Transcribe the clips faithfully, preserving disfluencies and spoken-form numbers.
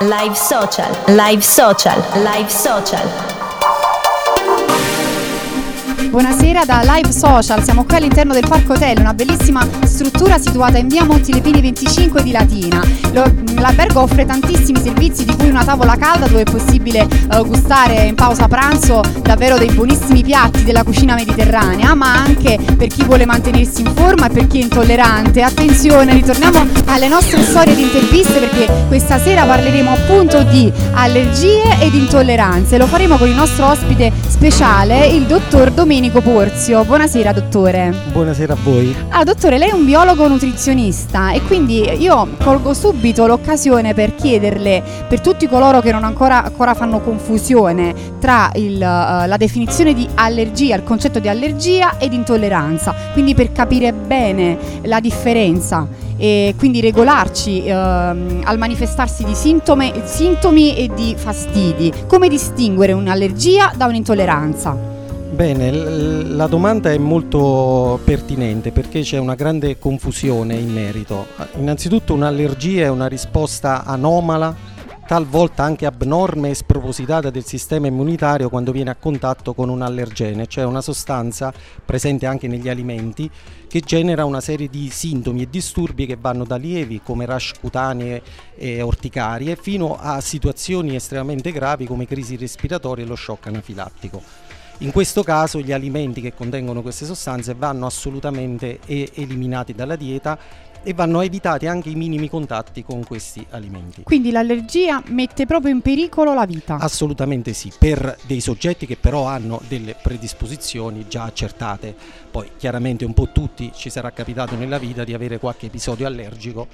Live Social, Live Social, Live Social. Buonasera da Live Social, siamo qui all'interno del Parco Hotel, una bellissima struttura situata in via Monti Lepini venticinque di Latina. L'albergo offre tantissimi servizi, di cui una tavola calda dove è possibile gustare in pausa pranzo davvero dei buonissimi piatti della cucina mediterranea, ma anche per chi vuole mantenersi in forma e per chi è intollerante. Attenzione, ritorniamo alle nostre storie di interviste, perché questa sera parleremo appunto di allergie ed intolleranze. Lo faremo con il nostro ospite speciale, il dottor Domenico Porzio. Buonasera dottore. Buonasera a voi. Allora dottore, lei è un biologo nutrizionista e quindi io colgo subito l'occasione per chiederle, per tutti coloro che non ancora, ancora fanno confusione tra il, uh, la definizione di allergia, il concetto di allergia ed intolleranza, quindi per capire bene la differenza e quindi regolarci uh, al manifestarsi di sintomi, sintomi e di fastidi, come distinguere un'allergia da un'intolleranza? Bene, la domanda è molto pertinente perché c'è una grande confusione in merito. Innanzitutto un'allergia è una risposta anomala, talvolta anche abnorme e spropositata del sistema immunitario quando viene a contatto con un allergene, cioè una sostanza presente anche negli alimenti che genera una serie di sintomi e disturbi che vanno da lievi come rash cutanee e orticarie fino a situazioni estremamente gravi come crisi respiratorie e lo shock anafilattico. In questo caso gli alimenti che contengono queste sostanze vanno assolutamente eliminati dalla dieta e vanno evitati anche i minimi contatti con questi alimenti. Quindi l'allergia mette proprio in pericolo la vita? Assolutamente sì, per dei soggetti che però hanno delle predisposizioni già accertate. Poi chiaramente un po' tutti ci sarà capitato nella vita di avere qualche episodio allergico,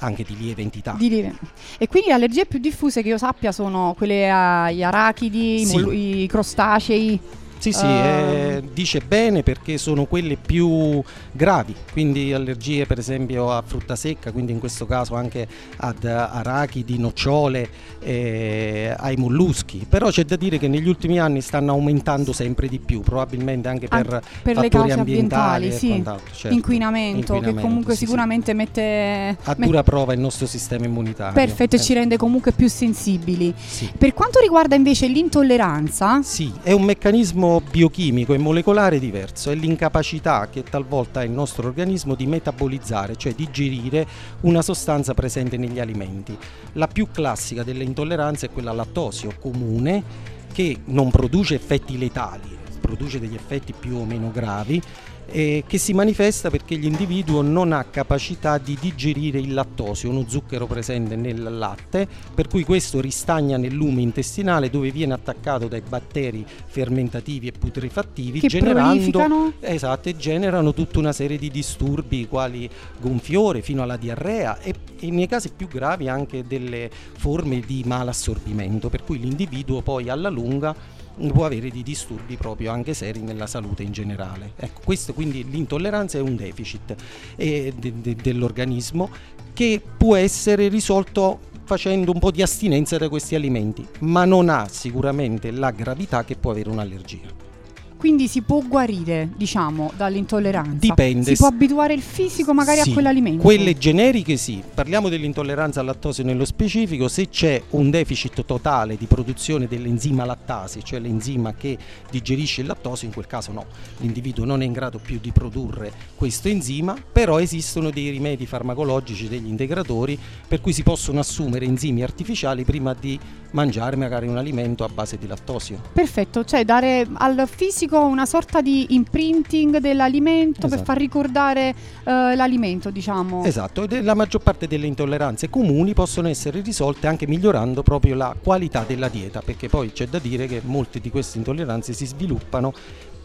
anche di lieve entità. Di lieve. E quindi le allergie più diffuse che io sappia sono quelle agli arachidi, sì. i, mol- i crostacei. Sì, sì, eh, dice bene, perché sono quelle più gravi, quindi allergie per esempio a frutta secca, quindi in questo caso anche ad arachidi, nocciole, eh, ai molluschi. Però c'è da dire che negli ultimi anni stanno aumentando sempre di più, probabilmente anche per, An- per fattori le cause ambientali, ambientali sì. e quant'altro, certo. Inquinamento, Inquinamento, che comunque sì, sicuramente sì. mette a dura met- prova il nostro sistema immunitario. Perfetto, eh. Ci rende comunque più sensibili. Sì. Per quanto riguarda invece l'intolleranza, sì, è un meccanismo biochimico e molecolare diverso, è l'incapacità che talvolta ha il nostro organismo di metabolizzare, cioè digerire una sostanza presente negli alimenti. La più classica delle intolleranze è quella al lattosio comune, che non produce effetti letali, produce degli effetti più o meno gravi, eh, che si manifesta perché l'individuo non ha capacità di digerire il lattosio, uno zucchero presente nel latte, per cui questo ristagna nel lume intestinale dove viene attaccato dai batteri fermentativi e putrefattivi che generando, esatto, e generano tutta una serie di disturbi quali gonfiore fino alla diarrea e, e nei casi più gravi anche delle forme di malassorbimento, per cui l'individuo poi alla lunga può avere dei disturbi proprio anche seri nella salute in generale. Ecco, questo quindi l'intolleranza è un deficit eh, de, de, dell'organismo che può essere risolto facendo un po' di astinenza da questi alimenti, ma non ha sicuramente la gravità che può avere un'allergia. Quindi si può guarire, diciamo, dall'intolleranza? Dipende. Si può abituare il fisico magari sì, a quell'alimento? Quelle generiche sì. Parliamo dell'intolleranza al lattosio nello specifico. Se c'è un deficit totale di produzione dell'enzima lattasi, cioè l'enzima che digerisce il lattosio, in quel caso no, l'individuo non è in grado più di produrre questo enzima, però esistono dei rimedi farmacologici, degli integratori, per cui si possono assumere enzimi artificiali prima di mangiare magari un alimento a base di lattosio. Perfetto, cioè dare al fisico una sorta di imprinting dell'alimento, esatto, per far ricordare eh, l'alimento, diciamo. Esatto, e la maggior parte delle intolleranze comuni possono essere risolte anche migliorando proprio la qualità della dieta, perché poi c'è da dire che molte di queste intolleranze si sviluppano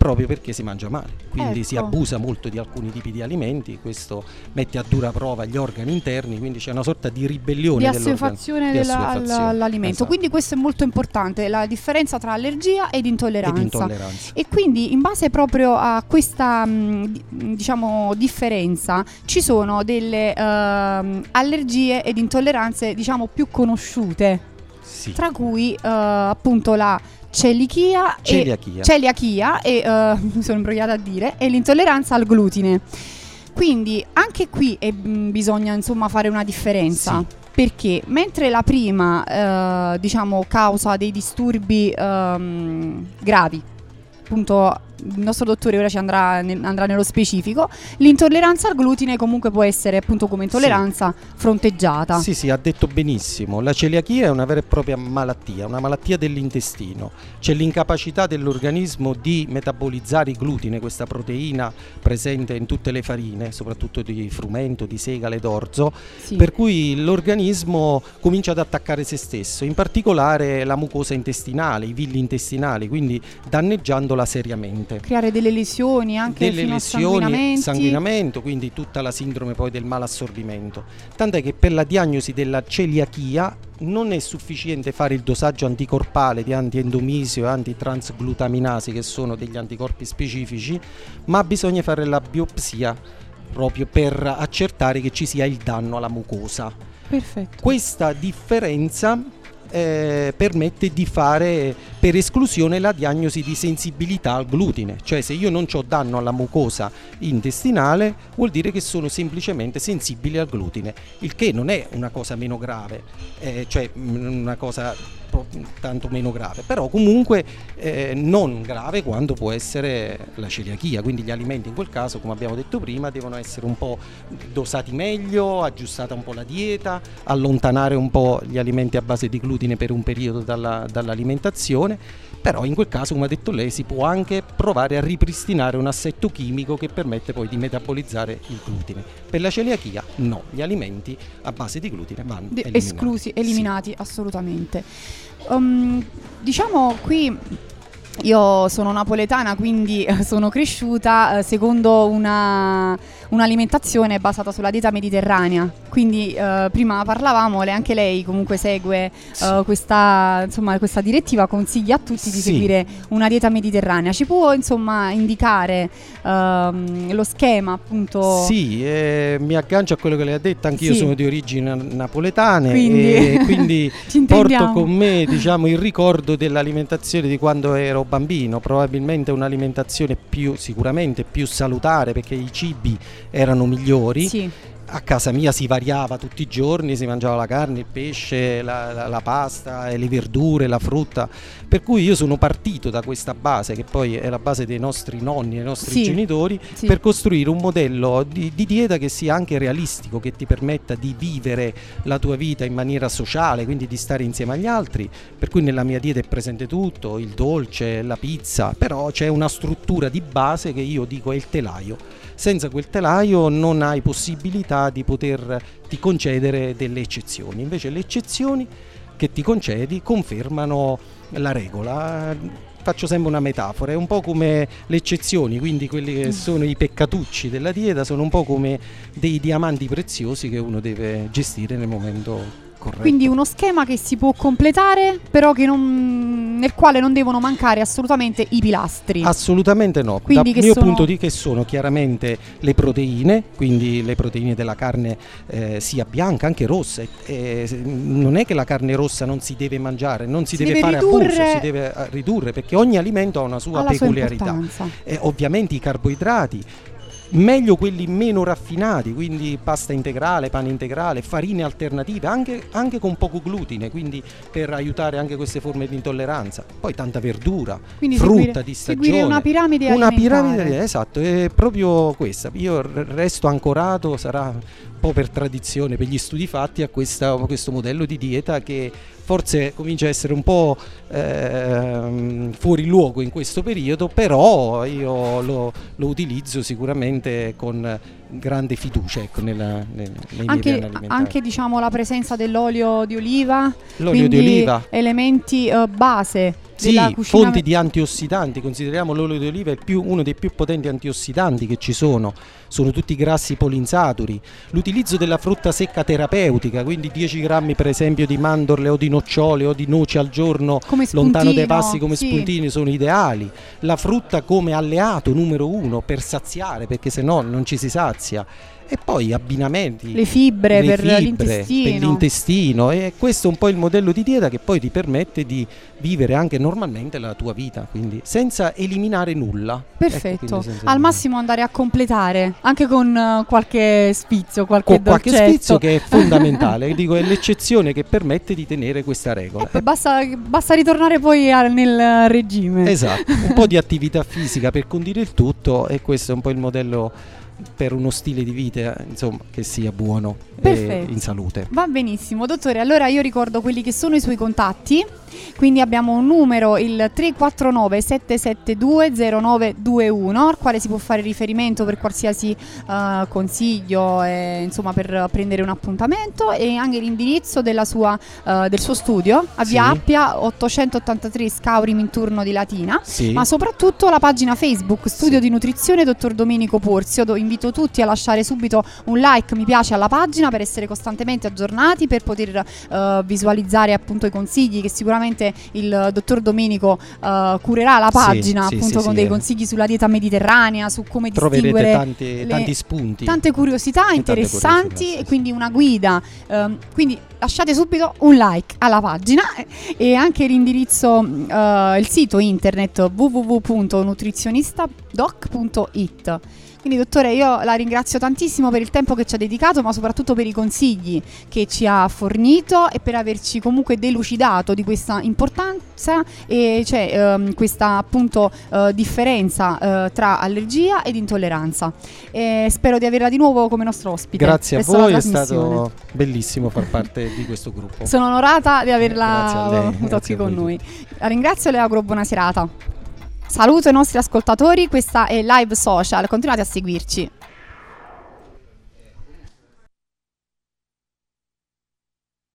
proprio perché si mangia male, quindi ecco, si abusa molto di alcuni tipi di alimenti, questo mette a dura prova gli organi interni, quindi c'è una sorta di ribellione, di assuefazione all'alimento, esatto. Quindi questo è molto importante, la differenza tra allergia ed intolleranza. Ed intolleranza. E quindi in base proprio a questa diciamo differenza ci sono delle uh, allergie ed intolleranze diciamo più conosciute, sì, tra cui uh, appunto la Celiachia, celiachia. E, celiachia e uh, mi sono imbrogliata a dire, e l'intolleranza al glutine. Quindi anche qui è, mh, bisogna insomma fare una differenza. Sì. Perché mentre la prima eh, diciamo causa dei disturbi ehm, gravi, appunto il nostro dottore ora ci andrà, ne, andrà nello specifico, l'intolleranza al glutine comunque può essere appunto come intolleranza sì. fronteggiata. Sì, sì, ha detto benissimo. La celiachia è una vera e propria malattia, una malattia dell'intestino. C'è l'incapacità dell'organismo di metabolizzare il glutine, questa proteina presente in tutte le farine, soprattutto di frumento, di segale, d'orzo, sì. per cui l'organismo comincia ad attaccare se stesso, in particolare la mucosa intestinale, i villi intestinali, quindi danneggiandola seriamente. Creare delle lesioni, anche delle fino lesioni, sanguinamento, quindi tutta la sindrome poi del malassorbimento. Tant'è che per la diagnosi della celiachia non è sufficiente fare il dosaggio anticorpale di anti-endomisio e anti transglutaminasi, che sono degli anticorpi specifici, ma bisogna fare la biopsia proprio per accertare che ci sia il danno alla mucosa. Perfetto. Questa differenza Eh, permette di fare per esclusione la diagnosi di sensibilità al glutine, cioè se io non ho danno alla mucosa intestinale vuol dire che sono semplicemente sensibile al glutine, il che non è una cosa meno grave, eh, cioè una cosa tanto meno grave, però comunque eh, non grave quando può essere la celiachia. Quindi gli alimenti in quel caso, come abbiamo detto prima, devono essere un po' dosati meglio, aggiustata un po' la dieta, allontanare un po' gli alimenti a base di glutine per un periodo dalla, dall'alimentazione, però in quel caso, come ha detto lei, si può anche provare a ripristinare un assetto chimico che permette poi di metabolizzare il glutine. Per la celiachia no, gli alimenti a base di glutine vanno De- eliminati. Esclusi, eliminati, sì. assolutamente. Um, diciamo qui io sono napoletana, quindi sono cresciuta eh, secondo una un'alimentazione basata sulla dieta mediterranea, quindi eh, prima parlavamo, lei, anche lei comunque segue sì. eh, questa, insomma, questa direttiva, consiglia a tutti di sì. seguire una dieta mediterranea. Ci può insomma indicare ehm, lo schema appunto? Sì, eh, mi aggancio a quello che lei ha detto, anch'io sì. sono di origine napoletana, quindi, e quindi porto con me diciamo il ricordo dell'alimentazione di quando ero bambino, probabilmente un'alimentazione più, sicuramente più salutare, perché i cibi erano migliori. Sì. A casa mia si variava tutti i giorni, si mangiava la carne, il pesce, la, la, la pasta, le verdure, la frutta, per cui io sono partito da questa base, che poi è la base dei nostri nonni, dei nostri sì, genitori, sì. per costruire un modello di, di dieta che sia anche realistico, che ti permetta di vivere la tua vita in maniera sociale, quindi di stare insieme agli altri, per cui nella mia dieta è presente tutto, il dolce, la pizza, però c'è una struttura di base che io dico è il telaio. Senza quel telaio non hai possibilità di poterti concedere delle eccezioni, invece le eccezioni che ti concedi confermano la regola. Faccio sempre una metafora, è un po' come le eccezioni, quindi quelli che sono i peccatucci della dieta sono un po' come dei diamanti preziosi che uno deve gestire nel momento corretto. Quindi uno schema che si può completare, però che non, nel quale non devono mancare assolutamente i pilastri. Assolutamente no. Quindi Dal che mio sono... punto di che sono chiaramente le proteine, quindi le proteine della carne eh, sia bianca anche rossa. Eh, non è che la carne rossa non si deve mangiare, non si, si deve, deve fare ridurre... abuso, si deve ridurre, perché ogni alimento ha una sua peculiarità. Sua eh, ovviamente i carboidrati. Meglio quelli meno raffinati, quindi pasta integrale, pane integrale, farine alternative, anche, anche con poco glutine, quindi per aiutare anche queste forme di intolleranza. Poi tanta verdura, quindi frutta seguire, di stagione. Seguire una piramide alimentare. Una piramide, esatto, è proprio questa. Io resto ancorato, sarà un po' per tradizione, per gli studi fatti, a, questa, a questo modello di dieta che forse comincia a essere un po' ehm, fuori luogo in questo periodo, però io lo, lo utilizzo sicuramente con grande fiducia, ecco, nella, nella, nei anche, miei piani anche diciamo la presenza dell'olio di oliva, l'olio di oliva, elementi eh, base sì, della cucina, fonti di antiossidanti. Consideriamo l'olio di oliva il più, uno dei più potenti antiossidanti che ci sono, sono tutti grassi polinsaturi. L'utilizzo della frutta secca terapeutica, quindi dieci grammi per esempio di mandorle o di nocciole o di noci al giorno, lontano dai passi, come sì. spuntini, sono ideali. La frutta come alleato numero uno per saziare, perché se no non ci si sazia. e poi abbinamenti, le fibre, le per, fibre l'intestino. per l'intestino, e questo è un po' il modello di dieta che poi ti permette di vivere anche normalmente la tua vita, quindi senza eliminare nulla. Perfetto, ecco, al massimo andare a completare anche con uh, qualche spizzo, qualche con dolcetto. Qualche spizzo che è fondamentale, dico è l'eccezione che permette di tenere questa regola. Eh, basta, basta ritornare poi a, nel regime. Esatto, un po' di attività fisica per condire il tutto, e questo è un po' il modello per uno stile di vita, insomma, che sia buono e in salute. Va benissimo, dottore. Allora io ricordo quelli che sono i suoi contatti, quindi abbiamo un numero, il tre quattro nove sette sette due zero nove due uno, al quale si può fare riferimento per qualsiasi uh, consiglio, e, insomma, per prendere un appuntamento, e anche l'indirizzo della sua, uh, del suo studio a via sì. Appia ottocentottantatré Scauri, Minturno di Latina, sì. ma soprattutto la pagina Facebook Studio sì. di Nutrizione Dottor Domenico Porzio. Invito tutti a lasciare subito un like, mi piace, alla pagina, per essere costantemente aggiornati, per poter uh, visualizzare appunto i consigli che sicuramente il dottor Domenico uh, curerà la pagina, sì, appunto sì, con sì, dei consigli sulla dieta mediterranea, su come distinguere tanti, le, tanti spunti, tante curiosità e interessanti, tante curiosità, sì, e quindi una guida, um, quindi lasciate subito un like alla pagina, e anche l'indirizzo, uh, il sito internet w w w punto nutrizionistadoc punto i t. Quindi dottore, io la ringrazio tantissimo per il tempo che ci ha dedicato, ma soprattutto per i consigli che ci ha fornito e per averci comunque delucidato di questa importanza, e cioè ehm, questa appunto eh, differenza eh, tra allergia ed intolleranza. E spero di averla di nuovo come nostro ospite. Grazie a voi, è stato bellissimo far parte di questo gruppo. Sono onorata di averla avuta qui con noi. La ringrazio e le auguro buona serata. Saluto i nostri ascoltatori, questa è Live Social, continuate a seguirci.